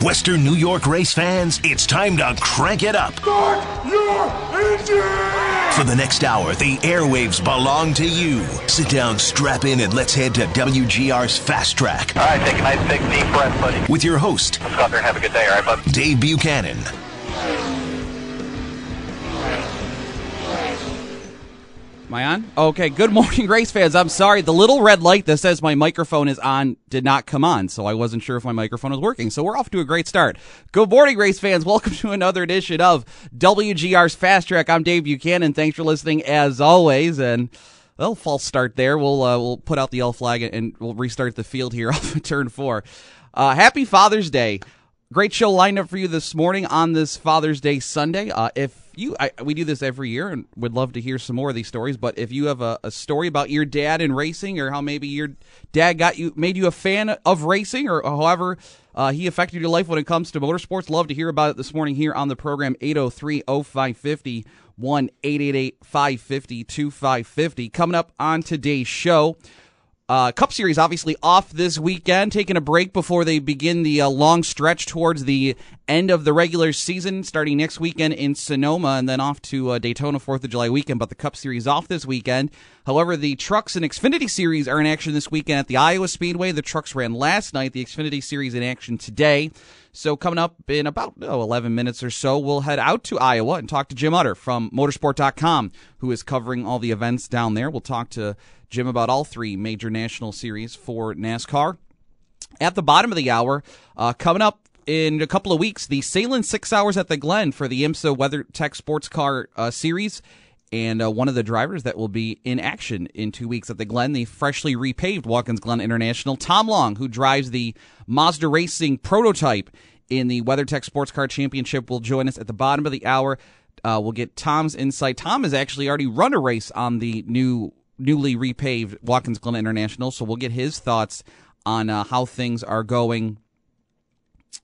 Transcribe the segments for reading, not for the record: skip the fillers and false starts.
Western New York race fans, it's time to crank it up. Start your engine! For the next hour, the airwaves belong to you. Sit down, strap in, and let's head to WGR's Fast Track. All right, take a nice big deep breath, buddy. With your host, let's go out there and have a good day, all right, bud? Dave Buchanan. Am I on? Okay, good morning, race fans. I'm sorry, the little red light that says my microphone is on did not come on, so I wasn't sure if my microphone was working. So we're off to a great start. Good morning, race fans. Welcome to another edition of WGR's Fast Track. I'm Dave Buchanan. Thanks for listening, as always, and... well, false start there. We'll put out the yellow flag and we'll restart the field here off of turn four. Happy Father's Day. Great show lined up for you this morning on this Father's Day Sunday. We do this every year and would love to hear some more of these stories, but if you have a story about your dad in racing or how maybe your dad made you a fan of racing or however he affected your life when it comes to motorsports, love to hear about it this morning here on the program. 803-0550, 1-888-550-2550. Coming up on today's show, Cup Series obviously off this weekend, taking a break before they begin the long stretch towards the end of the regular season, starting next weekend in Sonoma and then off to Daytona 4th of July weekend, but the Cup Series off this weekend. However, the Trucks and Xfinity Series are in action this weekend at the Iowa Speedway. The Trucks ran last night, the Xfinity Series in action today. So coming up in about 11 minutes or so, we'll head out to Iowa and talk to Jim Utter from Motorsport.com, who is covering all the events down there. We'll talk to Jim about all three major national series for NASCAR. At the bottom of the hour, coming up in a couple of weeks, the Salem 6 Hours at the Glen for the IMSA WeatherTech Sports Car Series. And one of the drivers that will be in action in 2 weeks at the Glen, the freshly repaved Watkins Glen International, Tom Long, who drives the Mazda Racing prototype in the WeatherTech Sports Car Championship, will join us at the bottom of the hour. We'll get Tom's insight. Tom has actually already run a race on the newly repaved Watkins Glen International, so we'll get his thoughts on how things are going.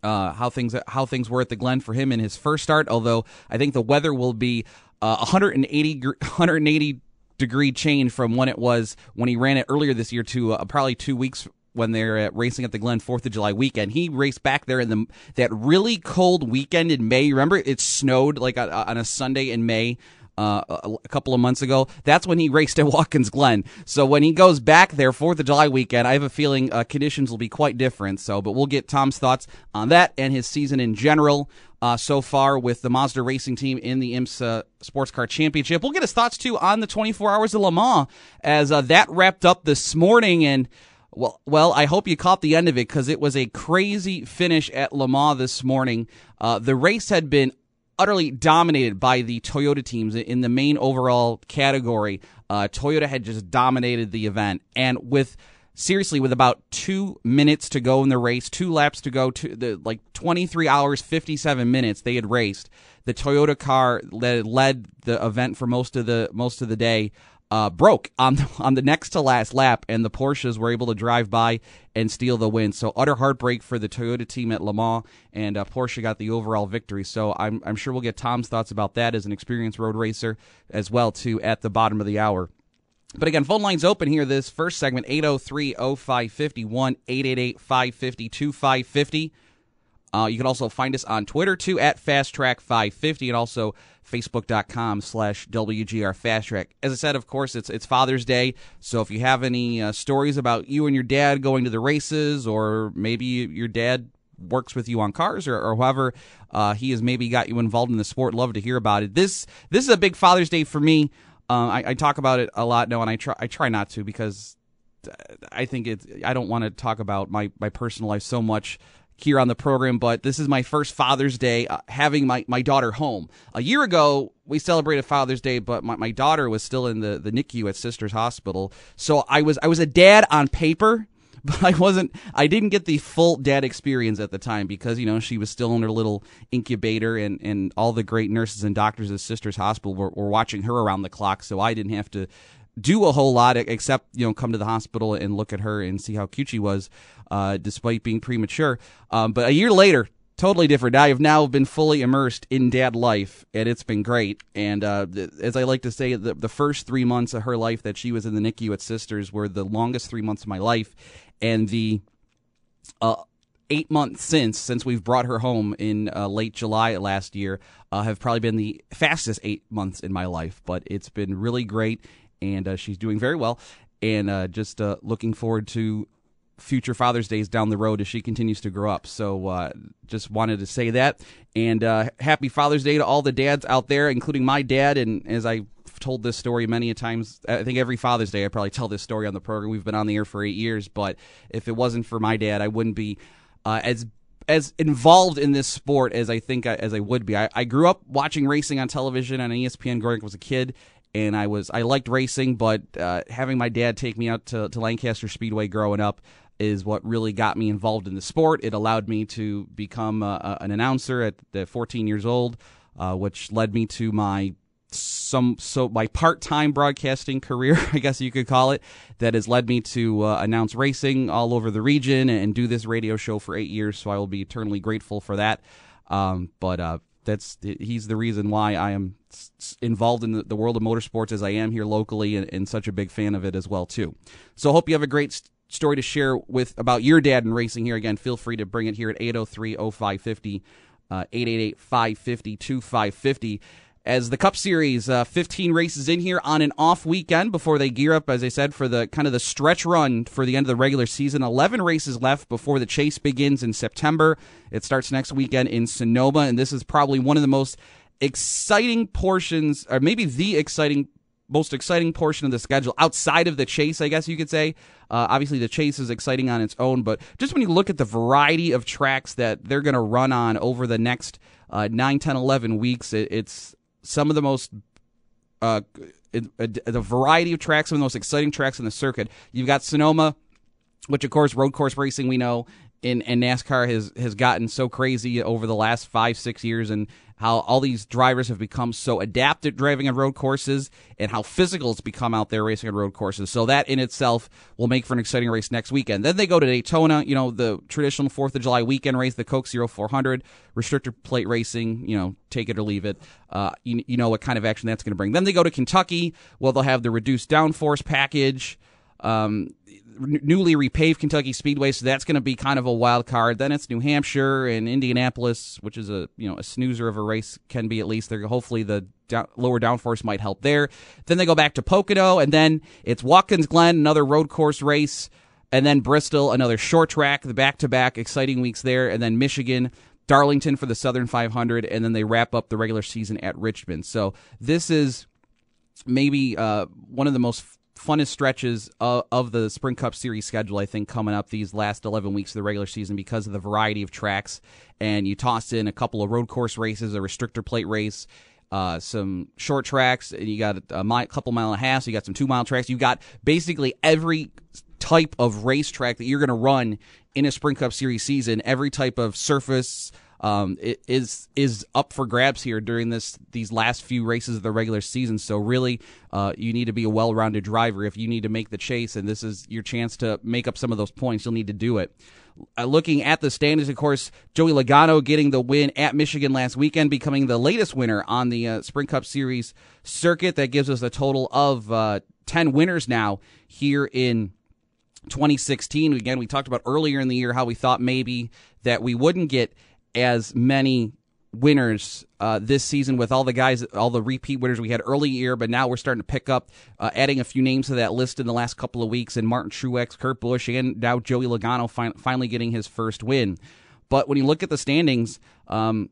How things were at the Glen for him in his first start, although I think the weather will be 180 degree change from when it was when he ran it earlier this year to probably 2 weeks when they're racing at the Glen 4th of July weekend. He raced back there in that really cold weekend in May. Remember, it snowed like on a Sunday in May a couple of months ago. That's when he raced at Watkins Glen. So when he goes back there 4th of July weekend, I have a feeling conditions will be quite different. But we'll get Tom's thoughts on that and his season in general so far with the Mazda Racing team in the IMSA Sports Car Championship. We'll get his thoughts too on the 24 Hours of Le Mans as that wrapped up this morning. And well, I hope you caught the end of it because it was a crazy finish at Le Mans this morning. The race had been utterly dominated by the Toyota teams in the main overall category. Toyota had just dominated the event, and with about 2 minutes to go in the race, 2 laps to go, to the 23 hours 57 minutes they had raced. The Toyota car that led the event for most of the day broke on the next to last lap, and the Porsches were able to drive by and steal the win. So utter heartbreak for the Toyota team at Le Mans, and Porsche got the overall victory. So I'm sure we'll get Tom's thoughts about that as an experienced road racer as well too at the bottom of the hour. But again, phone lines open here this first segment, 803-0550, 1-888-550-2550. You can also find us on Twitter, too, at FastTrack550, and also Facebook.com/WGR Fast Track. As I said, of course, it's Father's Day, so if you have any stories about you and your dad going to the races, or maybe your dad works with you on cars, or however he has maybe got you involved in the sport, love to hear about it. This is a big Father's Day for me. I talk about it a lot now, and I try not to, because I think I don't want to talk about my personal life so much here on the program, but this is my first Father's Day having my daughter home. A year ago, we celebrated Father's Day, but my daughter was still in the NICU at Sisters Hospital. So I was a dad on paper, but I didn't get the full dad experience at the time because, you know, she was still in her little incubator, and all the great nurses and doctors at Sisters Hospital were watching her around the clock, so I didn't have to do a whole lot except, you know, come to the hospital and look at her and see how cute she was, despite being premature. But a year later, totally different. I have now been fully immersed in dad life, and it's been great. And as I like to say, the first 3 months of her life that she was in the NICU at Sisters were the longest 3 months of my life, and the 8 months since we've brought her home in late July last year have probably been the fastest 8 months in my life. But it's been really great, and she's doing very well, and just looking forward to future Father's Days down the road as she continues to grow up. So just wanted to say that, and happy Father's Day to all the dads out there, including my dad. And as I've told this story many a times, I think every Father's Day I probably tell this story on the program. We've been on the air for 8 years, but if it wasn't for my dad, I wouldn't be as involved in this sport as I think as I would be. I grew up watching racing on television on ESPN growing up as a kid, and I liked racing, but having my dad take me out to Lancaster Speedway growing up is what really got me involved in the sport. It allowed me to become an announcer at 14 years old, which led me to my part-time broadcasting career, I guess you could call it, that has led me to announce racing all over the region and do this radio show for 8 years. So I will be eternally grateful for that. He's the reason why I am involved in the world of motorsports as I am here locally, and such a big fan of it as well too. So I hope you have a great story to share about your dad and racing here. Again, feel free to bring it here at 803-0550, 888-550-2550. As the Cup Series, 15 races in here on an off weekend before they gear up, as I said, for the kind of the stretch run for the end of the regular season. 11 races left before the chase begins in September. It starts next weekend in Sonoma, and this is probably one of the most exciting portions, or maybe the most exciting portion of the schedule outside of the chase, I guess you could say. Obviously, the chase is exciting on its own, but just when you look at the variety of tracks that they're going to run on over the next 9, 10, 11 weeks, it's some of the most the variety of tracks, some of the most exciting tracks in the circuit. You've got Sonoma, which, of course, road course racing we know, and NASCAR has gotten so crazy over the last 5-6 years, and how all these drivers have become so adept at driving on road courses, and how physical it's become out there racing on road courses. So that in itself will make for an exciting race next weekend. Then they go to Daytona, you know, the traditional 4th of July weekend race, the Coke 0400, restrictor plate racing, you know, take it or leave it. You know what kind of action that's going to bring. Then they go to Kentucky. Well, they'll have the reduced downforce package, newly repaved Kentucky Speedway, so that's going to be kind of a wild card. Then it's New Hampshire and Indianapolis, which is a snoozer of a race, can be at least. Hopefully the lower downforce might help there. Then they go back to Pocono, and then it's Watkins Glen, another road course race, and then Bristol, another short track, the back-to-back exciting weeks there, and then Michigan, Darlington for the Southern 500, and then they wrap up the regular season at Richmond. So this is maybe one of the most funnest stretches of the Spring Cup Series schedule, I think, coming up these last 11 weeks of the regular season because of the variety of tracks. And you toss in a couple of road course races, a restrictor plate race, some short tracks, and you got a couple mile and a half, so you got some 2 mile tracks. You got basically every type of racetrack that you're going to run in a Spring Cup Series season. Every type of surface is up for grabs here during these last few races of the regular season. So really, you need to be a well-rounded driver. If you need to make the chase, and this is your chance to make up some of those points, you'll need to do it. Looking at the standings, of course, Joey Logano getting the win at Michigan last weekend, becoming the latest winner on the Spring Cup Series circuit. That gives us a total of 10 winners now here in 2016. Again, we talked about earlier in the year how we thought maybe that we wouldn't get as many winners this season with all the repeat winners we had early year, but now we're starting to pick up, adding a few names to that list in the last couple of weeks, and Martin Truex, Kurt Busch, and now Joey Logano finally getting his first win. But when you look at the standings, you got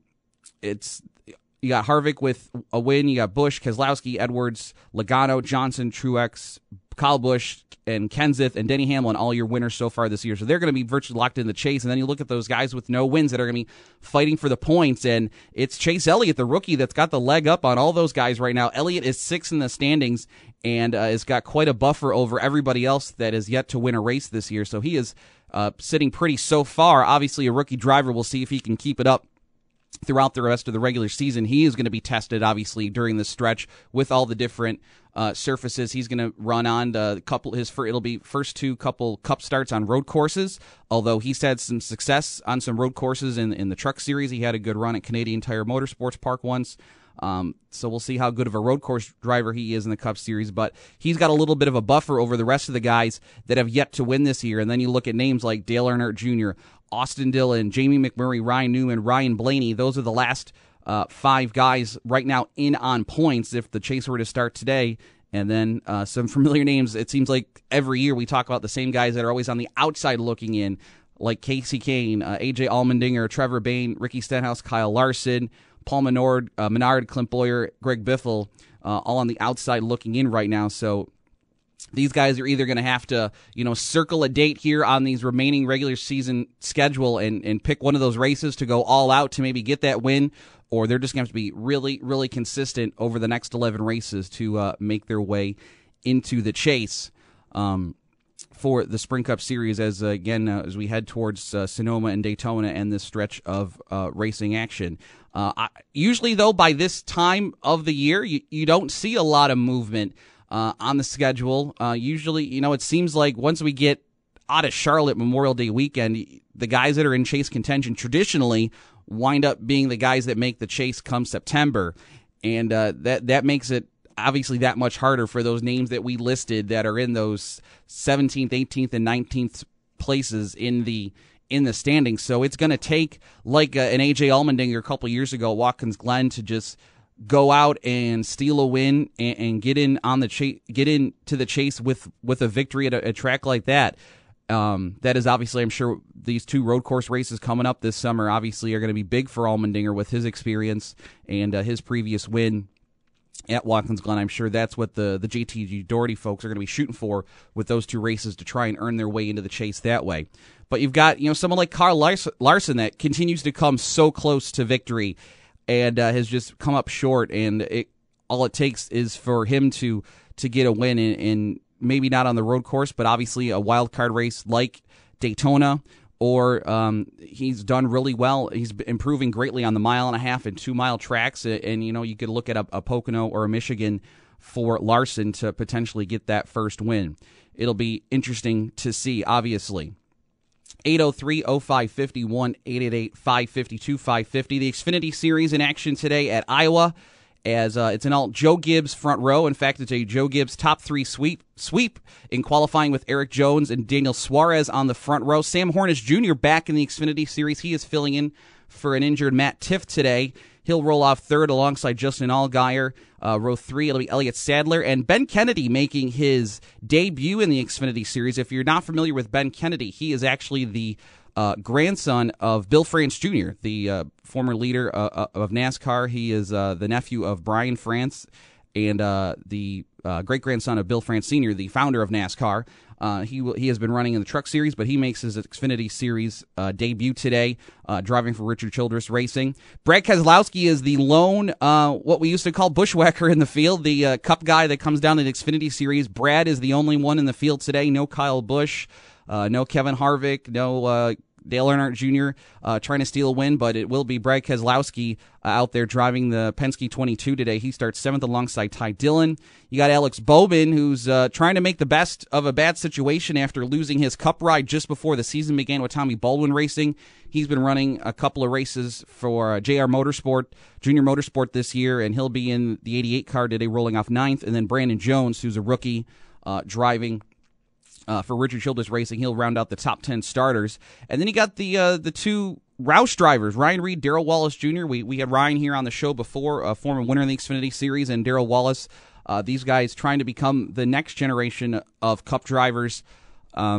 Harvick with a win, you got Busch, Keselowski, Edwards, Logano, Johnson, Truex, Kyle Busch and Kenseth and Denny Hamlin, all your winners so far this year. So they're going to be virtually locked in the chase. And then you look at those guys with no wins that are going to be fighting for the points. And it's Chase Elliott, the rookie, that's got the leg up on all those guys right now. Elliott is sixth in the standings and has got quite a buffer over everybody else that is yet to win a race this year. So he is sitting pretty so far. Obviously, a rookie driver, we'll see if he can keep it up throughout the rest of the regular season. He is going to be tested, obviously, during the stretch with all the different surfaces he's going to run on. It'll be first two couple Cup starts on road courses, although he's had some success on some road courses in the Truck Series. He had a good run at Canadian Tire Motorsports Park once. So we'll see how good of a road course driver he is in the Cup Series, but he's got a little bit of a buffer over the rest of the guys that have yet to win this year. And then you look at names like Dale Earnhardt Jr., Austin Dillon, Jamie McMurray, Ryan Newman, Ryan Blaney. Those are the last five guys right now in on points if the chase were to start today. And then some familiar names. It seems like every year we talk about the same guys that are always on the outside looking in, like Casey Kane, A.J. Allmendinger, Trevor Bayne, Ricky Stenhouse, Kyle Larson, Paul Menard, Clint Boyer, Greg Biffle, all on the outside looking in right now. So these guys are either going to have to, circle a date here on these remaining regular season schedule and pick one of those races to go all out to maybe get that win, or they're just going to have to be really, really consistent over the next 11 races to make their way into the chase for the Spring Cup Series as we head towards Sonoma and Daytona and this stretch of racing action. Usually, though, by this time of the year, you don't see a lot of movement on the schedule. Usually, it seems like once we get out of Charlotte Memorial Day weekend, the guys that are in chase contention traditionally wind up being the guys that make the chase come September. And that makes it obviously that much harder for those names that we listed that are in those 17th, 18th, and 19th places in the standings. So it's going to take, like an AJ Allmendinger a couple years ago at Watkins Glen, to just go out and steal a win and get in on the chase, get into the chase with a victory at a track like that. That is obviously, I'm sure, these two road course races coming up this summer obviously are going to be big for Allmendinger with his experience and his previous win at Watkins Glen. I'm sure that's what the JTG Doherty folks are going to be shooting for with those two races, to try and earn their way into the chase that way. But you've got someone like Kyle Larson that continues to come so close to victory and has just come up short, and all it takes is for him to get a win in maybe not on the road course, but obviously a wild card race like Daytona, or he's done really well. He's improving greatly on the 1.5 mile and 2 mile tracks, and you could look at a Pocono or a Michigan for Larson to potentially get that first win. It'll be interesting to see, obviously. 803-0551, 888-552-550. The Xfinity Series in action today at Iowa, as it's an all Joe Gibbs front row. In fact, it's a Joe Gibbs top three sweep in qualifying, with Eric Jones and Daniel Suarez on the front row. Sam Hornish Jr. back in the Xfinity Series. He is filling in for an injured Matt Tifft today. He'll roll off third alongside Justin Allgaier. Row three, it'll be Elliott Sadler and Ben Kennedy making his debut in the Xfinity Series. If you're not familiar with Ben Kennedy, he is actually the grandson of Bill France Jr., the former leader of NASCAR. He is the nephew of Brian France and the great-grandson of Bill France Sr., the founder of NASCAR. He has been running in the Truck Series, but he makes his Xfinity Series debut today, driving for Richard Childress Racing. Brad Keselowski is the lone, what we used to call bushwhacker in the field, the Cup guy that comes down in the Xfinity Series. Brad is the only one in the field today. No Kyle Busch, no Kevin Harvick, no Dale Earnhardt Jr. Trying to steal a win, but it will be Brad Keselowski out there driving the Penske 22 today. He starts 7th alongside Ty Dillon. You got Alex Bowman, who's trying to make the best of a bad situation after losing his Cup ride just before the season began with Tommy Baldwin Racing. He's been running a couple of races for Junior Motorsport this year, and he'll be in the 88 car today, rolling off 9th. And then Brandon Jones, who's a rookie, driving for Richard Childress Racing. He'll round out the top 10 starters. And then you got the two Roush drivers, Ryan Reed, Darrell Wallace Jr. We had Ryan here on the show before, a former winner in the Xfinity Series, and Darrell Wallace. These guys trying to become the next generation of Cup drivers for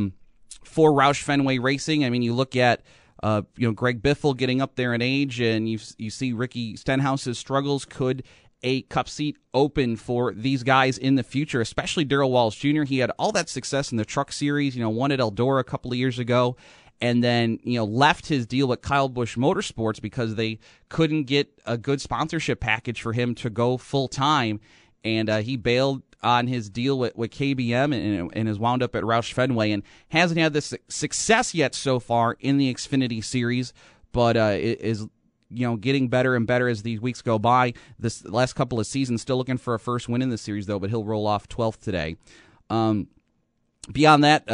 Roush Fenway Racing. I mean, you look at Greg Biffle getting up there in age, and you see Ricky Stenhouse's struggles could a cup seat open for these guys in the future, especially Darrell Wallace Jr. He had all that success in the truck series, won at Eldora a couple of years ago, and then, left his deal with Kyle Busch Motorsports because they couldn't get a good sponsorship package for him to go full time. And he bailed on his deal with KBM and has wound up at Roush Fenway and hasn't had this success yet so far in the Xfinity series, but is getting better and better as these weeks go by. This last couple of seasons, still looking for a first win in the series, though, but he'll roll off 12th today. Beyond that,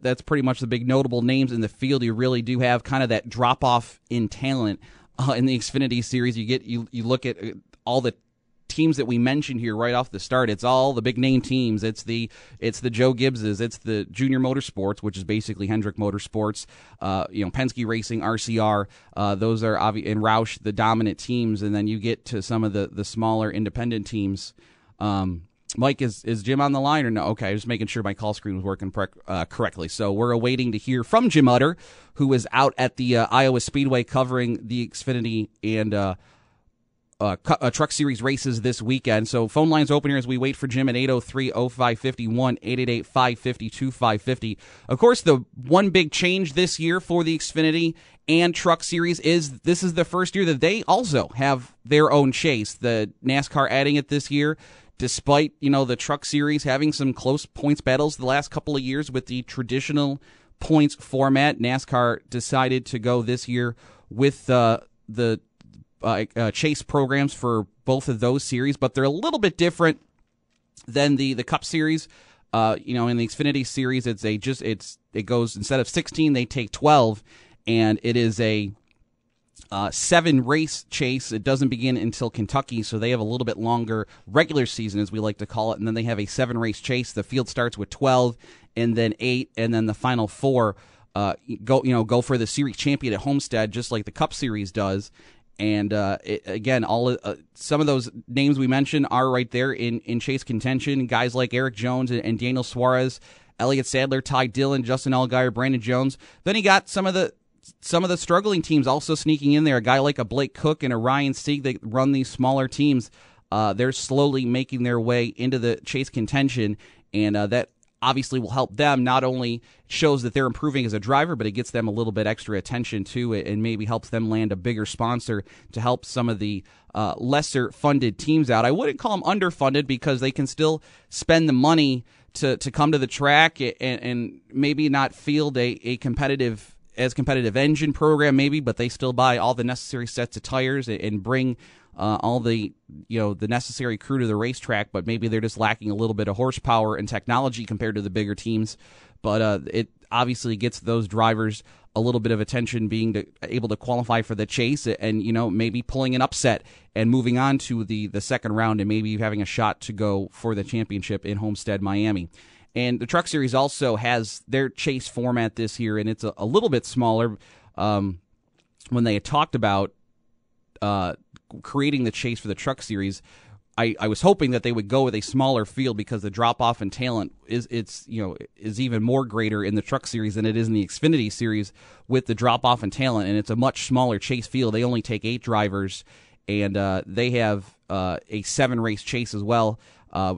that's pretty much the big notable names in the field. You really do have kind of that drop-off in talent in the Xfinity series. You look at all the teams that we mentioned here right off the start. It's all the big name teams. It's the Joe Gibbses. It's the Junior Motorsports, which is basically Hendrick Motorsports. Penske Racing, RCR. Those are and Roush the dominant teams. And then you get to some of the smaller independent teams. Mike, is Jim on the line or no? Okay, I'm just making sure my call screen was working correctly. So we're awaiting to hear from Jim Utter, who is out at the Iowa Speedway covering the Xfinity and Truck Series races this weekend. So phone lines open here as we wait for Jim at 803-0551, 888-552-550. Of course, the one big change this year for the Xfinity and Truck Series is this is the first year that they also have their own chase. The NASCAR adding it this year, despite, the Truck Series having some close points battles the last couple of years with the traditional points format. NASCAR decided to go this year with the chase programs for both of those series, but they're a little bit different than the Cup Series. In the Xfinity series, it goes, instead of 16, they take 12, and it is a 7-race chase. It doesn't begin until Kentucky, so they have a little bit longer regular season, as we like to call it, and then they have a 7-race chase. The field starts with 12, and then 8, and then the final 4 go for the series champion at Homestead, just like the Cup Series does. And some of those names we mentioned are right there in chase contention. Guys like Eric Jones and Daniel Suarez, Elliott Sadler, Ty Dillon, Justin Allgaier, Brandon Jones. Then he got some of the struggling teams also sneaking in there. A guy like a Blake Cook and a Ryan Sieg, they run these smaller teams. They're slowly making their way into the chase contention, and that obviously will help them. Not only shows that they're improving as a driver, but it gets them a little bit extra attention to it and maybe helps them land a bigger sponsor to help some of the lesser funded teams out. I wouldn't call them underfunded because they can still spend the money to come to the track and maybe not field a competitive engine program maybe, but they still buy all the necessary sets of tires and bring all the the necessary crew to the racetrack, but maybe they're just lacking a little bit of horsepower and technology compared to the bigger teams. But it obviously gets those drivers a little bit of attention, able to qualify for the chase and maybe pulling an upset and moving on to the second round and maybe having a shot to go for the championship in Homestead, Miami. And the Truck Series also has their chase format this year, and it's a little bit smaller. When they had talked about creating the chase for the Truck Series, I was hoping that they would go with a smaller field because the drop off in talent is even more greater in the Truck Series than it is in the Xfinity series with the drop off in talent, and it's a much smaller chase field. They only take 8 drivers, and they have a 7-race chase as well,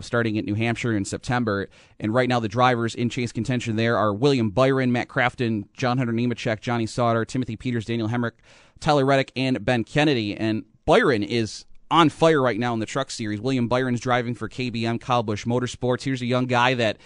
starting at New Hampshire in September. And right now the drivers in chase contention there are William Byron, Matt Crafton, John Hunter Nemechek, Johnny Sauter, Timothy Peters, Daniel Hemrick, Tyler Reddick, and Ben Kennedy. And Byron is on fire right now in the Truck Series. William Byron's driving for KBM, Kyle Busch Motorsports. Here's a young guy that,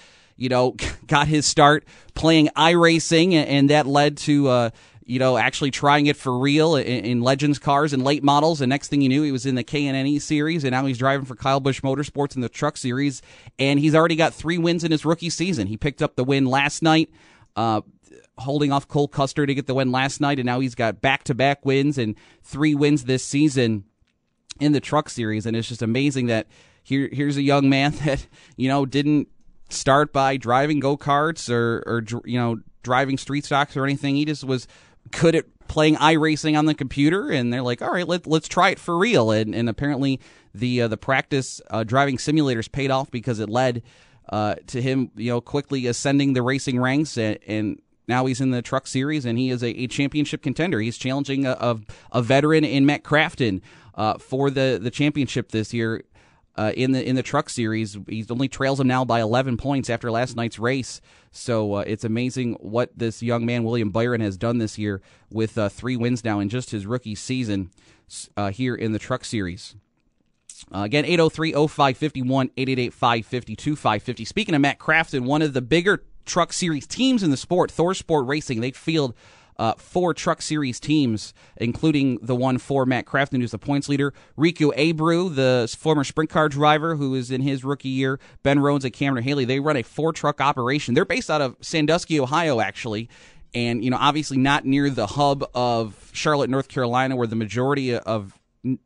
got his start playing iRacing, and that led to, actually trying it for real in Legends cars and late models. And next thing you knew, he was in the KNNE series, and now he's driving for Kyle Busch Motorsports in the Truck Series. And he's already got 3 wins in his rookie season. He picked up the win last night, holding off Cole Custer to get the win last night, and now he's got back-to-back wins and 3 wins this season in the Truck Series. And it's just amazing that here's a young man that, didn't start by driving go-karts or driving street stocks or anything. He just was good at playing iRacing on the computer, and they're like, all right, let's try it for real. And apparently the practice driving simulators paid off because it led to him, quickly ascending the racing ranks, and now he's in the Truck Series, and he is a championship contender. He's challenging a veteran in Matt Crafton. for the championship this year. In the truck series, he only trails him now by 11 points after last night's race. So it's amazing what this young man, William Byron, has done this year with 3 wins now in just his rookie season here in the truck series. Again, 803-0551, 888-552-550. Speaking of Matt Crafton, one of the bigger truck series teams in the sport, ThorSport Racing, they field 4 truck series teams, including the one for Matt Crafton, who's the points leader. Rico Abreu, the former sprint car driver who is in his rookie year. Ben Rhodes and Cameron Haley, they run a 4-truck operation. They're based out of Sandusky, Ohio, actually. And, you know, obviously not near the hub of Charlotte, North Carolina, where the majority of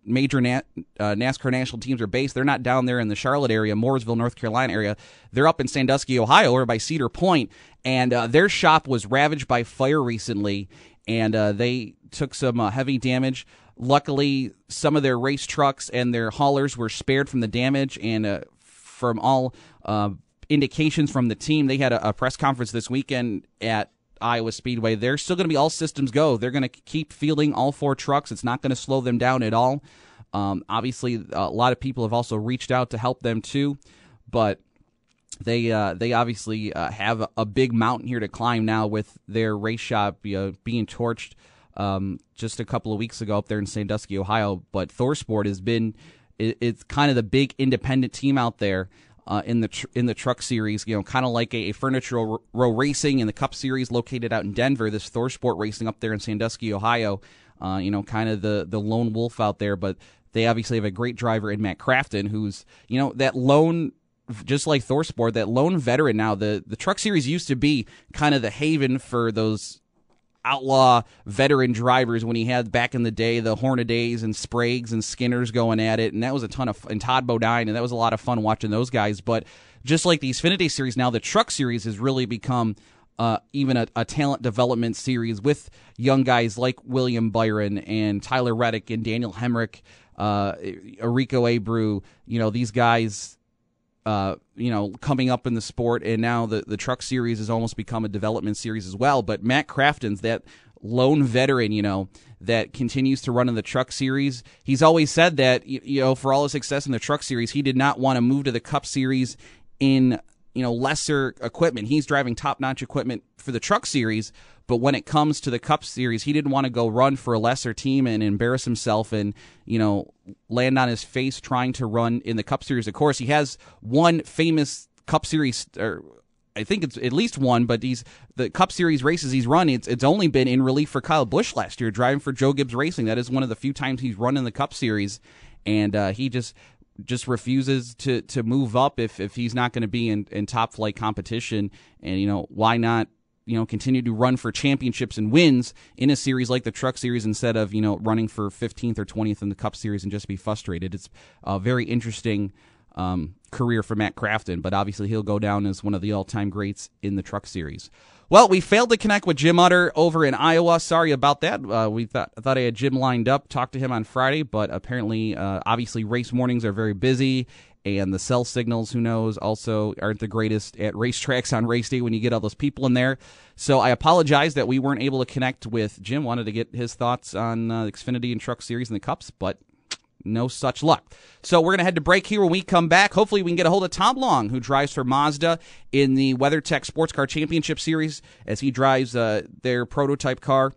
major NASCAR national teams are based. They're not down there in the Charlotte area, Mooresville, North Carolina area. They're up in Sandusky, Ohio, or by Cedar Point, and their shop was ravaged by fire recently, and they took some heavy damage. Luckily, some of their race trucks and their haulers were spared from the damage, and from all indications from the team, they had a press conference this weekend at Iowa Speedway. They're still going to be all systems go. They're going to keep fielding all 4 trucks. It's not going to slow them down at all. Obviously, a lot of people have also reached out to help them too, but they obviously have a big mountain here to climb now with their race shop being torched just a couple of weeks ago up there in Sandusky, Ohio. But ThorSport has been it's kind of the big independent team out there. In the truck series, you know, kind of like a Furniture Row Racing in the Cup Series located out in Denver, this ThorSport Racing up there in Sandusky, Ohio, you know, kind of the lone wolf out there. But they obviously have a great driver in Matt Crafton, who's, you know, that lone, just like ThorSport, that lone veteran now. The truck series used to be kind of the haven for those outlaw veteran drivers when he had back in the day the Hornadays and Spragues and Skinners going at it, and that was a ton of and Todd Bodine, and that was a lot of fun watching those guys. But just like the Xfinity series now, the truck series has really become even a talent development series with young guys like William Byron and Tyler Reddick and Daniel Hemrick, Rico Abreu, you know, these guys you know, coming up in the sport, and now the truck series has almost become a development series as well. But Matt Crafton's that lone veteran, you know, that continues to run in the truck series. He's always said that, you know, for all his success in the truck series, he did not want to move to the Cup series in, you know, lesser equipment. He's driving top-notch equipment for the truck series, but when it comes to the Cup series, he didn't want to go run for a lesser team and embarrass himself and, you know, land on his face trying to run in the Cup series. Of course, he has one famous Cup series, or I think it's at least one, but the Cup series races he's run, it's only been in relief for Kyle Busch last year, driving for Joe Gibbs Racing. That is one of the few times he's run in the Cup series, and he just refuses to move up if he's not going to be in top flight competition. And, you know, why not, you know, continue to run for championships and wins in a series like the truck series instead of, you know, running for 15th or 20th in the Cup series and just be frustrated. It's a very interesting career for Matt Crafton, but obviously he'll go down as one of the all-time greats in the truck series. Well, we failed to connect with Jim Utter over in Iowa. Sorry about that. I thought I had Jim lined up, talked to him on Friday, but apparently, obviously, race mornings are very busy, and the cell signals, who knows, also aren't the greatest at racetracks on race day when you get all those people in there. So I apologize that we weren't able to connect with Jim. Wanted to get his thoughts on Xfinity and Truck Series and the Cups, but no such luck. So we're going to head to break here. When we come back, hopefully we can get a hold of Tom Long, who drives for Mazda in the WeatherTech Sports Car Championship Series as he drives their prototype car.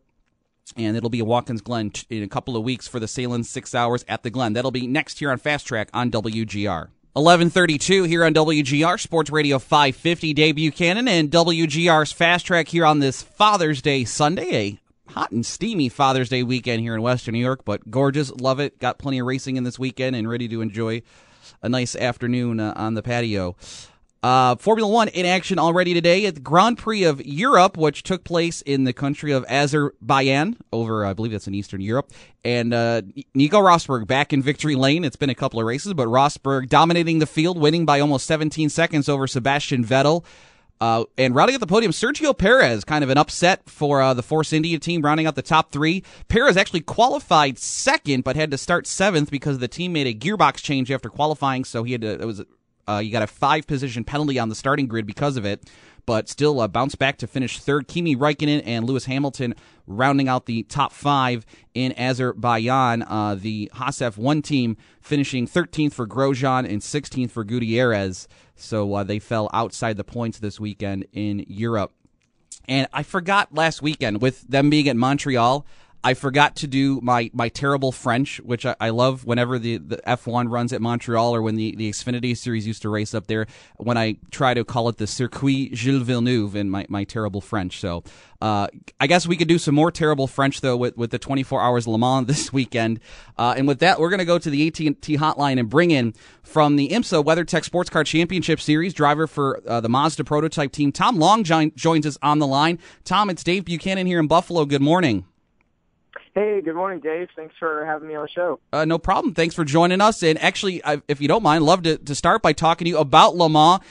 And it'll be a Watkins Glen in a couple of weeks for the Salem 6 Hours at the Glen. That'll be next here on Fast Track on WGR. 11:32 here on WGR Sports Radio 550. Dave Buchanan and WGR's Fast Track here on this Father's Day Sunday. A hot and steamy Father's Day weekend here in Western New York, but gorgeous. Love it. Got plenty of racing in this weekend and ready to enjoy a nice afternoon on the patio. Formula One in action already today at the Grand Prix of Europe, which took place in the country of Azerbaijan over, I believe that's in Eastern Europe. And Nico Rosberg back in victory lane. It's been a couple of races, but Rosberg dominating the field, winning by almost 17 seconds over Sebastian Vettel. And rounding out the podium, Sergio Perez, kind of an upset for the Force India team, rounding out the top 3. Perez actually qualified 2nd, but had to start 7th because the team made a gearbox change after qualifying, so he had to, you got a 5-position penalty on the starting grid because of it, but still bounced back to finish 3rd. Kimi Räikkönen and Lewis Hamilton rounding out the top five in Azerbaijan. The Haas F1 team finishing 13th for Grosjean and 16th for Gutierrez. So they fell outside the points this weekend in Europe. And I forgot last weekend, with them being at Montreal, I forgot to do my terrible French, which I love whenever the F1 runs at Montreal, or when the Xfinity Series used to race up there, when I try to call it the Circuit Gilles Villeneuve in my terrible French. So I guess we could do some more terrible French, though, with the 24 Hours Le Mans this weekend. And with that, we're going to go to the AT&T hotline and bring in, from the IMSA WeatherTech Sports Car Championship Series, driver for the Mazda prototype team, Tom Long joins us on the line. Tom, it's Dave Buchanan here in Buffalo. Good morning. Hey, good morning, Dave. Thanks for having me on the show. No problem. Thanks for joining us. And actually, if you don't mind, love to start by talking to you about Le Mans.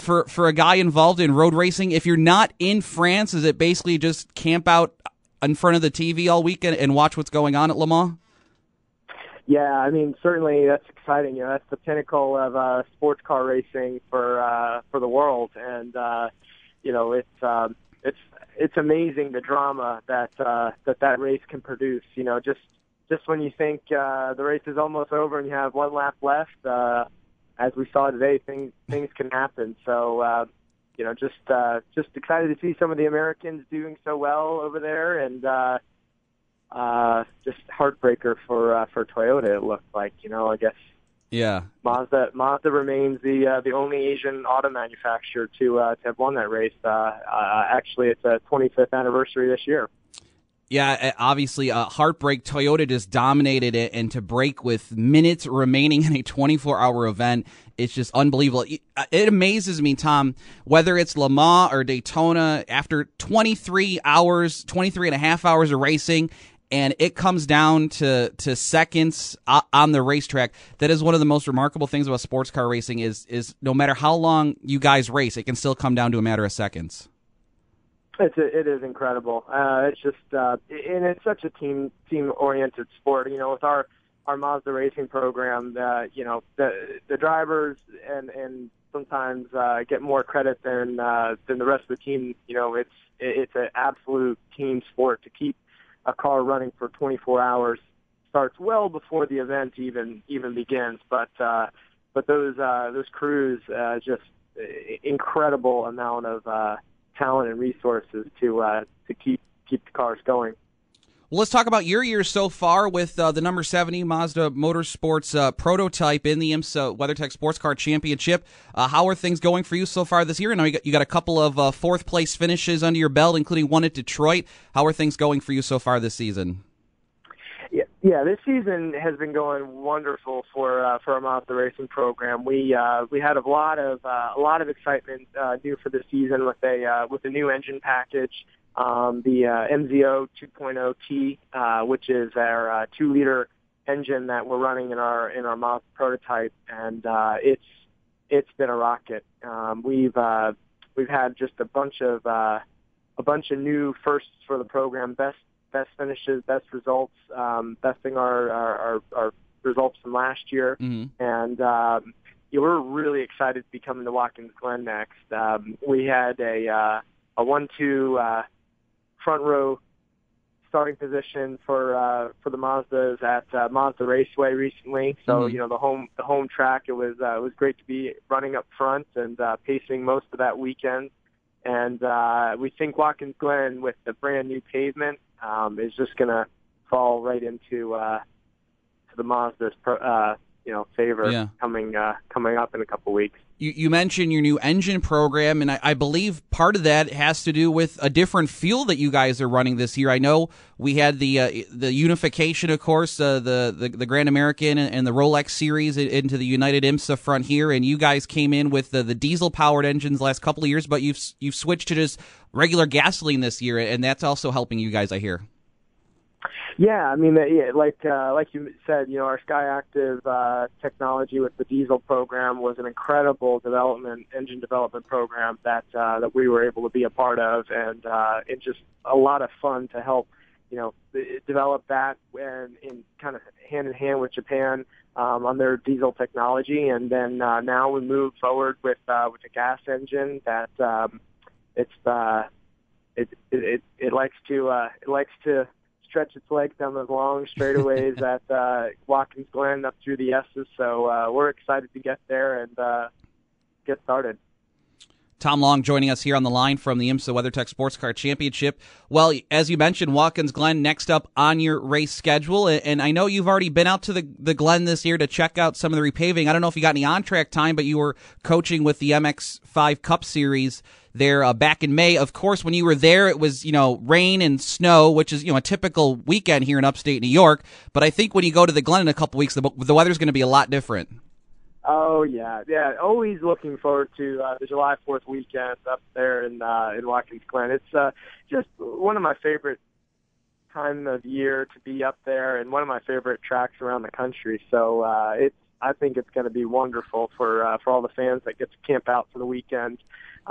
For a guy involved in road racing, if you're not in France, is it basically just camp out in front of the TV all weekend and watch what's going on at Le Mans? Yeah, I mean, certainly that's exciting. You know, that's the pinnacle of sports car racing for the world. And you know, it's amazing the drama that race can produce. You know, just when you think the race is almost over and you have one lap left, as we saw today, things can happen. So, you know, just excited to see some of the Americans doing so well over there, and just heartbreaker for Toyota. It looked like, you know, I guess. Yeah, Mazda remains the only Asian auto manufacturer to have won that race. Actually, it's a 25th anniversary this year. Yeah, obviously, heartbreak. Toyota just dominated it, and to break with minutes remaining in a 24-hour event, it's just unbelievable. It amazes me, Tom, whether it's Le Mans or Daytona, after 23 and a half hours of racing, and it comes down to seconds on the racetrack. That is one of the most remarkable things about sports car racing is no matter how long you guys race, it can still come down to a matter of seconds. It is incredible. It's just and it's such a team-oriented sport. You know, with our Mazda Racing program, you know, the drivers and sometimes get more credit than the rest of the team. You know, it's an absolute team sport to keep a car running for 24 hours. Starts well before the event even begins, but those crews, just incredible amount of talent and resources to keep the cars going. Well, let's talk about your year so far with the number 70 Mazda Motorsports prototype in the IMSA WeatherTech Sports Car Championship. How are things going for you so far this year? I know you got a couple of fourth place finishes under your belt, including one at Detroit. How are things going for you so far this season? Yeah, this season has been going wonderful for our Mazda Racing program. We had a lot of excitement new for the season with a new engine package. The MZO 2.0T, which is our 2-liter engine that we're running in our Mazda prototype, and it's been a rocket. We've had just a bunch of new firsts for the program, best finishes, best results, besting our results from last year, and we're really excited to be coming to Watkins Glen next. We had a 1-2. Front row starting position for the Mazdas at Mazda Raceway recently. So you know, the home track. It was great to be running up front and pacing most of that weekend. And we think Watkins Glen, with the brand new pavement, is just going to fall right into to the Mazdas favor coming up in a couple weeks. You mentioned your new engine program, and I believe part of that has to do with a different fuel that you guys are running this year. I know we had the unification, of course, the Grand American and the Rolex series into the United IMSA Frontier, and you guys came in with the diesel-powered engines last couple of years, but you've switched to just regular gasoline this year, and that's also helping you guys, I hear. Yeah, I mean, like you said, you know, our SkyActiv technology with the diesel program was an incredible engine development program that we were able to be a part of, and it's just a lot of fun to help, you know, develop that and in kind of hand in hand with Japan on their diesel technology, and then now we move forward with a gas engine that it's. it likes to stretch its legs down those long straightaways at Watkins Glen up through the S's. So we're excited to get there and get started. Tom Long joining us here on the line from the IMSA WeatherTech Sports Car Championship. Well, as you mentioned, Watkins Glen next up on your race schedule. And I know you've already been out to the Glen this year to check out some of the repaving. I don't know if you got any on-track time, but you were coaching with the MX5 Cup Series there back in May. Of course, when you were there, it was, rain and snow, which is, a typical weekend here in upstate New York. But I think when you go to the Glen in a couple weeks, the weather's going to be a lot different. Oh, yeah. Yeah, always looking forward to the July 4th weekend up there in Watkins Glen. It's just one of my favorite time of year to be up there and one of my favorite tracks around the country. So I think it's going to be wonderful for all the fans that get to camp out for the weekend. It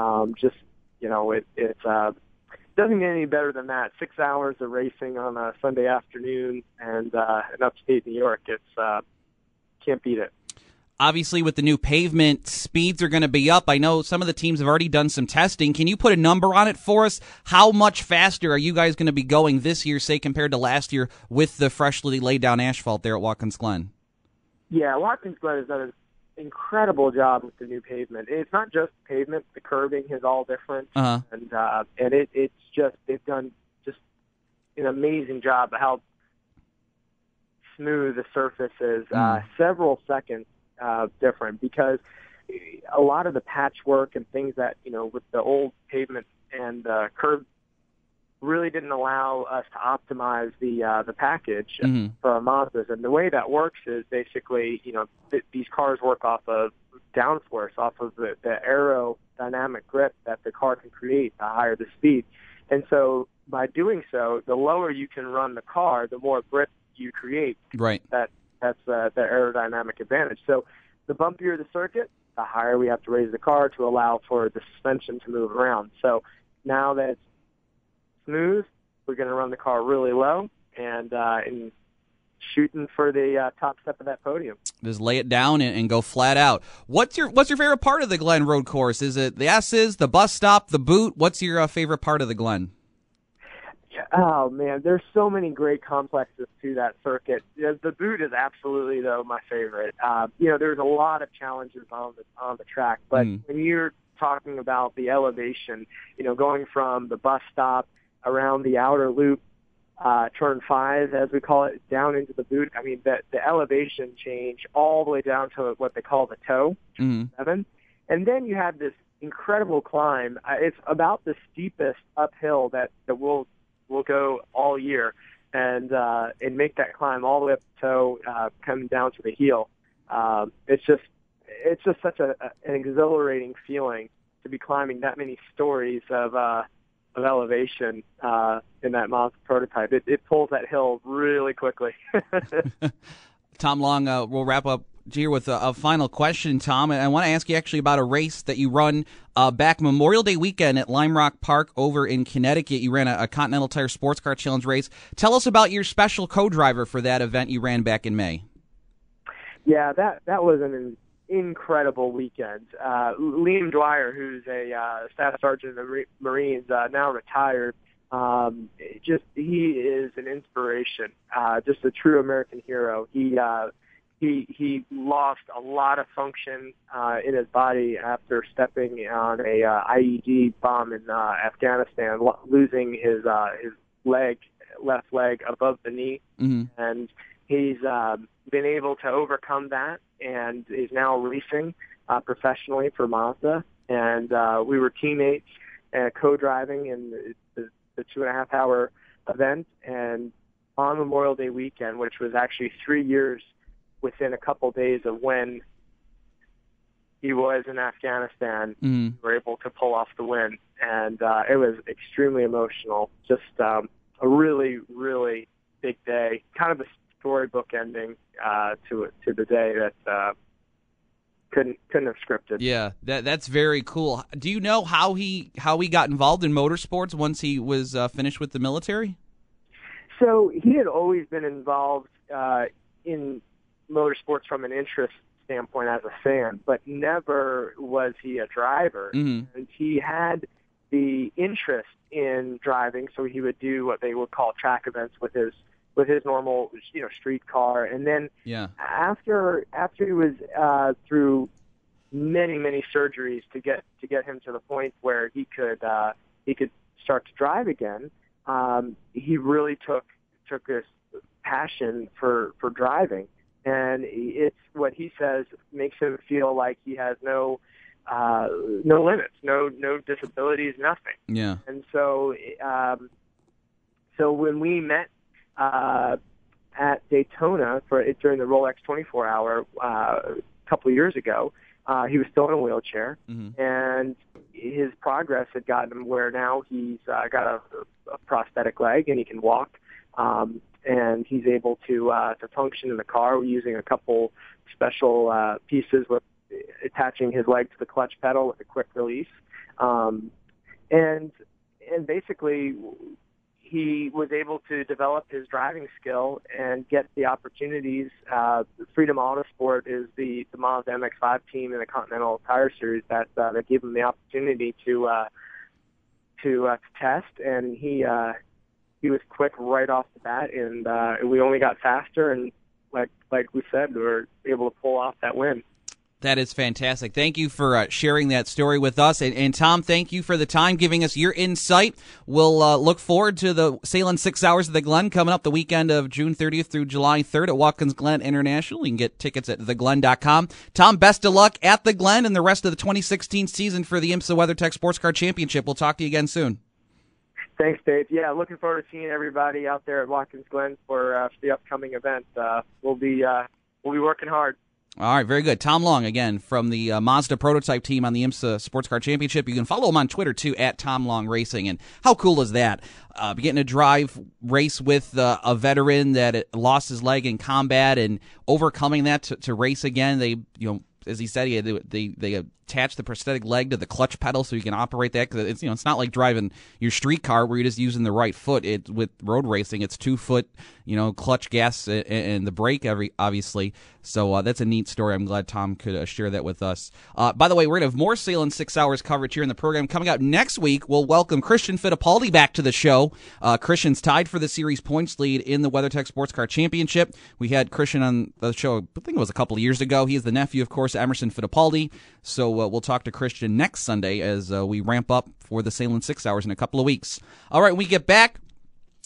doesn't get any better than that. 6 hours of racing on a Sunday afternoon and in upstate New York. It's can't beat it. Obviously, with the new pavement, speeds are going to be up. I know some of the teams have already done some testing. Can you put a number on it for us? How much faster are you guys going to be going this year, say, compared to last year with the freshly laid down asphalt there at Watkins Glen? Yeah, Watkins Glen has done an incredible job with the new pavement. It's not just pavement. The curbing is all different. Uh-huh. And it's just they've done just an amazing job of how smooth the surface is. Several seconds different, because a lot of the patchwork and things that, with the old pavement and curb really didn't allow us to optimize the package for our Mazdas. And the way that works is basically, these cars work off of downforce, off of the aerodynamic grip that the car can create the higher the speed. And so by doing so, the lower you can run the car, the more grip you create. Right. That's the aerodynamic advantage. So the bumpier the circuit, the higher we have to raise the car to allow for the suspension to move around. So now that it's smooth, we're going to run the car really low and shooting for the top step of that podium. Just lay it down and go flat out. What's your favorite part of the Glen Road Course? Is it the S's, the bus stop, the boot? What's your favorite part of the Glen? Oh, man, there's so many great complexes to that circuit. The boot is absolutely, though, my favorite. There's a lot of challenges on the track, but when you're talking about the elevation, going from the bus stop around the outer loop, turn 5, as we call it, down into the boot, the elevation change all the way down to what they call the toe, 7, and then you have this incredible climb. It's about the steepest uphill that we'll go all year and make that climb all the way up the toe, come down to the heel. It's just such an exhilarating feeling to be climbing that many stories of elevation in that Mazda prototype. It pulls that hill really quickly. Tom Long, we'll wrap up here with a final question, Tom. And I want to ask you actually about a race that you run back Memorial Day weekend at Lime Rock Park over in Connecticut. You ran a Continental Tire Sports Car Challenge race. Tell us about your special co-driver for that event you ran back in May. Yeah, that was an incredible weekend. Liam Dwyer, who's a staff sergeant in the Marines, now retired, he is an inspiration, just a true American hero. He lost a lot of function in his body after stepping on a IED bomb in Afghanistan, losing his left leg above the knee, and he's been able to overcome that, and is now racing professionally for Mazda. And we were teammates, co-driving in the 2.5-hour event, and on Memorial Day weekend, which was actually 3 years within a couple days of when he was in Afghanistan, we were able to pull off the win. And it was extremely emotional. Just a really, really big day. Kind of a storybook ending to the day that couldn't have scripted. Yeah, that's very cool. Do you know how he got involved in motorsports once he was finished with the military? So he had always been involved in motorsports from an interest standpoint as a fan, but never was he a driver. And he had the interest in driving, so he would do what they would call track events with his normal, street car. And then after he was through many surgeries to get him to the point where he could start to drive again, he really took this passion for driving, and it's what he says makes him feel like he has no limits, no disabilities, nothing. Yeah. And so, so when we met at Daytona during the Rolex 24 Hour a couple of years ago, he was still in a wheelchair, mm-hmm. and his progress had gotten him where now he's got a prosthetic leg and he can walk, and he's able to function in the car using a couple special pieces with attaching his leg to the clutch pedal with a quick release. And basically he was able to develop his driving skill and get the opportunities. Freedom Autosport is the Mazda MX-5 team in the Continental Tire Series that gave him the opportunity to test. And he was quick right off the bat, and we only got faster. And like we said, we were able to pull off that win. That is fantastic. Thank you for sharing that story with us. And Tom, thank you for the time, giving us your insight. We'll look forward to the Salem 6 Hours of the Glen coming up the weekend of June 30th through July 3rd at Watkins Glen International. You can get tickets at theglen.com. Tom, best of luck at the Glen and the rest of the 2016 season for the IMSA WeatherTech Sports Car Championship. We'll talk to you again soon. Thanks, Dave. Yeah, looking forward to seeing everybody out there at Watkins Glen for the upcoming event. We'll be working hard. All right, very good. Tom Long, again, from the Mazda prototype team on the IMSA Sports Car Championship. You can follow him on Twitter, too, at Tom Long Racing. And how cool is that? Getting to race with a veteran that lost his leg in combat and overcoming that to race again. They, as he said, they attach the prosthetic leg to the clutch pedal so you can operate that, because it's not like driving your street car where you're just using the right foot. With road racing, it's 2 foot, clutch, gas, and the brake, obviously. So that's a neat story. I'm glad Tom could share that with us. By the way, we're going to have more Salem 6 Hours coverage here in the program. Coming up next week, we'll welcome Christian Fittipaldi back to the show. Christian's tied for the series points lead in the WeatherTech Sports Car Championship. We had Christian on the show, I think it was a couple of years ago. He is the nephew, of course, Emerson Fittipaldi. So we'll talk to Christian next Sunday as we ramp up for the Salem 6 Hours in a couple of weeks. All right, when we get back,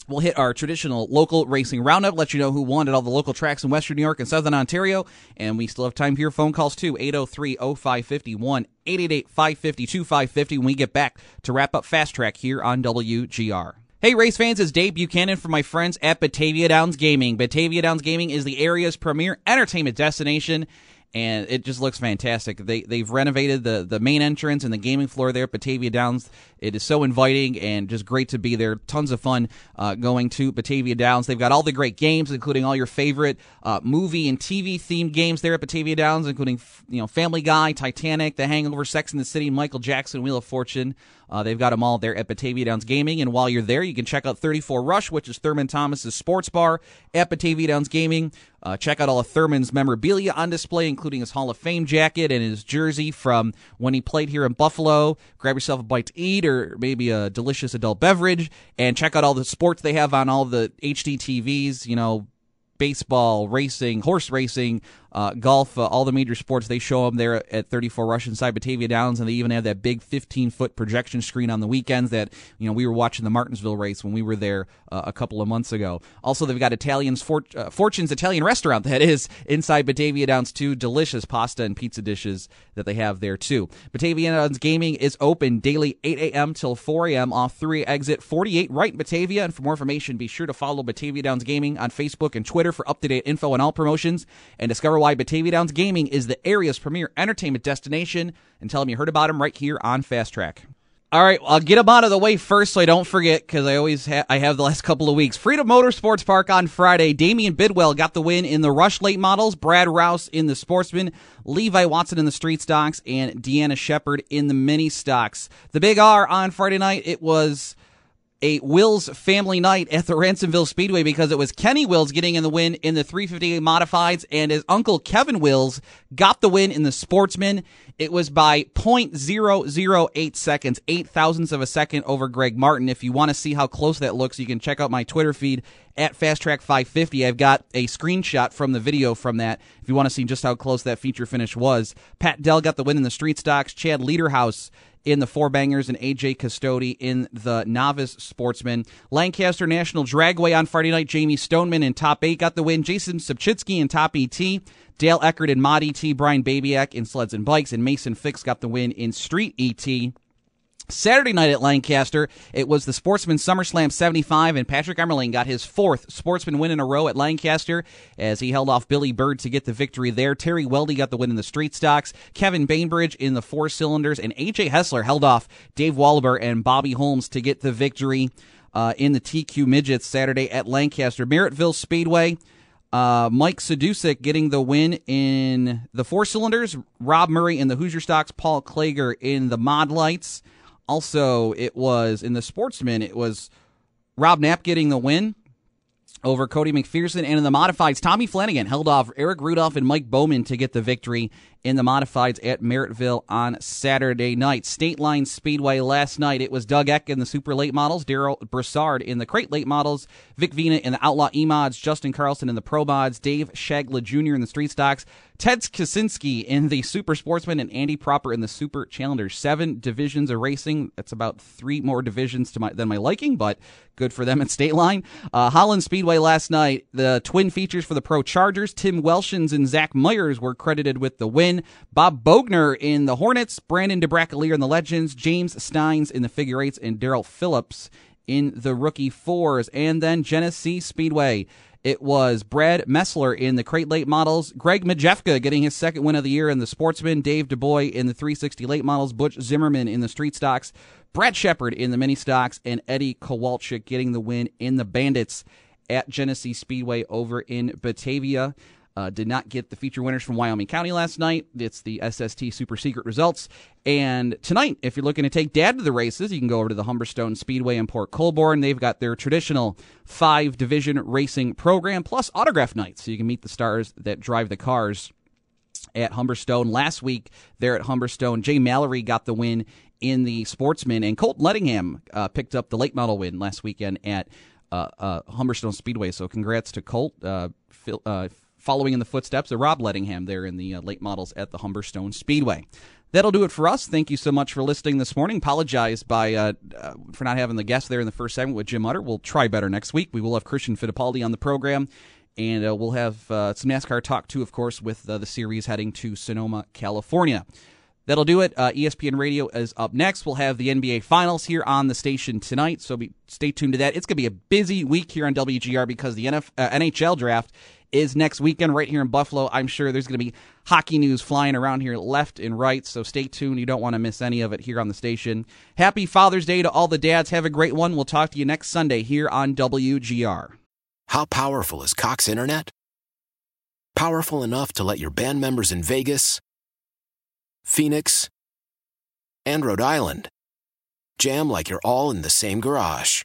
we'll hit our traditional local racing roundup, let you know who won at all the local tracks in Western New York and Southern Ontario. And we still have time here. Phone calls, too, 803-0551, 888-552-550 when we get back to wrap up Fast Track here on WGR. Hey race fans, it's Dave Buchanan from my friends at Batavia Downs Gaming. Batavia Downs Gaming is the area's premier entertainment destination, and it just looks fantastic. They've renovated the main entrance and the gaming floor there at Batavia Downs. It is so inviting and just great to be there. Tons of fun going to Batavia Downs. They've got all the great games, including all your favorite movie and TV-themed games there at Batavia Downs, including Family Guy, Titanic, The Hangover, Sex and the City, Michael Jackson, Wheel of Fortune. They've got them all there at Batavia Downs Gaming. And while you're there, you can check out 34 Rush, which is Thurman Thomas's sports bar at Batavia Downs Gaming. Check out all of Thurman's memorabilia on display, including his Hall of Fame jacket and his jersey from when he played here in Buffalo. Grab yourself a bite to eat or maybe a delicious adult beverage, and check out all the sports they have on all the HD TVs, baseball, racing, horse racing, golf, all the major sports. They show them there at 34 Rush inside Batavia Downs, and they even have that big 15-foot projection screen on the weekends that, we were watching the Martinsville race when we were there a couple of months ago. Also, they've got Fortune's Italian Restaurant that is inside Batavia Downs, too. Delicious pasta and pizza dishes that they have there, too. Batavia Downs Gaming is open daily 8 a.m. till 4 a.m. off 3 exit 48 right in Batavia. And for more information, be sure to follow Batavia Downs Gaming on Facebook and Twitter for up-to-date info on all promotions, and discover why Batavia Downs Gaming is the area's premier entertainment destination, and tell them you heard about them right here on Fast Track. All right, I'll get them out of the way first so I don't forget, because I always have the last couple of weeks. Freedom Motorsports Park on Friday. Damian Bidwell got the win in the Rush late models, Brad Rouse in the Sportsman, Levi Watson in the Street Stocks, and Deanna Shepard in the Mini Stocks. The Big R on Friday night, it was a Wills family night at the Ransomville Speedway, because it was Kenny Wills getting in the win in the 358 Modifieds, and his uncle Kevin Wills got the win in the Sportsman. It was by .008 seconds, 8 thousandths of a second over Greg Martin. If you want to see how close that looks, you can check out my Twitter feed at FastTrack550. I've got a screenshot from the video from that if you want to see just how close that feature finish was. Pat Dell got the win in the Street Stocks. Chad Lederhouse in the Four Bangers, and A.J. Custody in the Novice Sportsman. Lancaster National Dragway on Friday night, Jamie Stoneman in Top 8 got the win. Jason Subchitsky in Top ET. Dale Eckert in Mod ET. Brian Babiak in Sleds and Bikes. And Mason Fix got the win in Street ET. Saturday night at Lancaster, it was the Sportsman SummerSlam 75, and Patrick Emmerling got his fourth Sportsman win in a row at Lancaster as he held off Billy Byrd to get the victory there. Terry Weldy got the win in the Street Stocks. Kevin Bainbridge in the Four Cylinders, and A.J. Hessler held off Dave Wallaber and Bobby Holmes to get the victory in the TQ Midgets Saturday at Lancaster. Merrittville Speedway, Mike Sedusik getting the win in the Four Cylinders. Rob Murray in the Hoosier Stocks. Paul Klager in the Mod Lights. Also, it was in the Sportsman, it was Rob Knapp getting the win over Cody McPherson. And in the Modifieds, Tommy Flanagan held off Eric Rudolph and Mike Bowman to get the victory in the Modifieds at Merrittville on Saturday night. State Line Speedway last night, it was Doug Eck in the Super Late Models, Darryl Broussard in the Crate Late Models, Vic Vina in the Outlaw E-Mods, Justin Carlson in the Pro Mods, Dave Shagla Jr. in the Street Stocks, Ted Kaczynski in the Super Sportsman, and Andy Proper in the Super Challenger. 7 divisions of racing. That's about 3 more divisions than my liking, but good for them at State Line. Holland Speedway last night, the twin features for the Pro Chargers. Tim Welshens and Zach Myers were credited with the win. Bob Bogner in the Hornets, Brandon DeBracalier in the Legends, James Steins in the Figure Eights, and Darrell Phillips in the Rookie Fours. And then Genesee Speedway, it was Brad Messler in the Crate Late Models, Greg Majewka getting his second win of the year in the Sportsman, Dave DuBois in the 360 Late Models, Butch Zimmerman in the Street Stocks, Brad Shepard in the Mini Stocks, and Eddie Kowalczyk getting the win in the Bandits at Genesee Speedway over in Batavia. Did not get the feature winners from Wyoming County last night. It's the SST Super Secret results. And tonight, if you're looking to take Dad to the races, you can go over to the Humberstone Speedway in Port Colborne. They've got their traditional 5-division racing program, plus autograph night, so you can meet the stars that drive the cars at Humberstone. Last week, there at Humberstone, Jay Mallory got the win in the Sportsman, and Colt Lettingham picked up the late model win last weekend at Humberstone Speedway. So congrats to Colt. Following in the footsteps of Rob Lettingham there in the late models at the Humberstone Speedway. That'll do it for us. Thank you so much for listening this morning. Apologize for not having the guest there in the first segment with Jim Utter. We'll try better next week. We will have Christian Fittipaldi on the program, and we'll have some NASCAR talk, too, of course, with the series heading to Sonoma, California. That'll do it. ESPN Radio is up next. We'll have the NBA Finals here on the station tonight, so stay tuned to that. It's going to be a busy week here on WGR because the NHL draft is next weekend right here in Buffalo. I'm sure there's going to be hockey news flying around here left and right, so stay tuned. You don't want to miss any of it here on the station. Happy Father's Day to all the dads. Have a great one. We'll talk to you next Sunday here on WGR. How powerful is Cox Internet? Powerful enough to let your band members in Vegas, Phoenix, and Rhode Island jam like you're all in the same garage.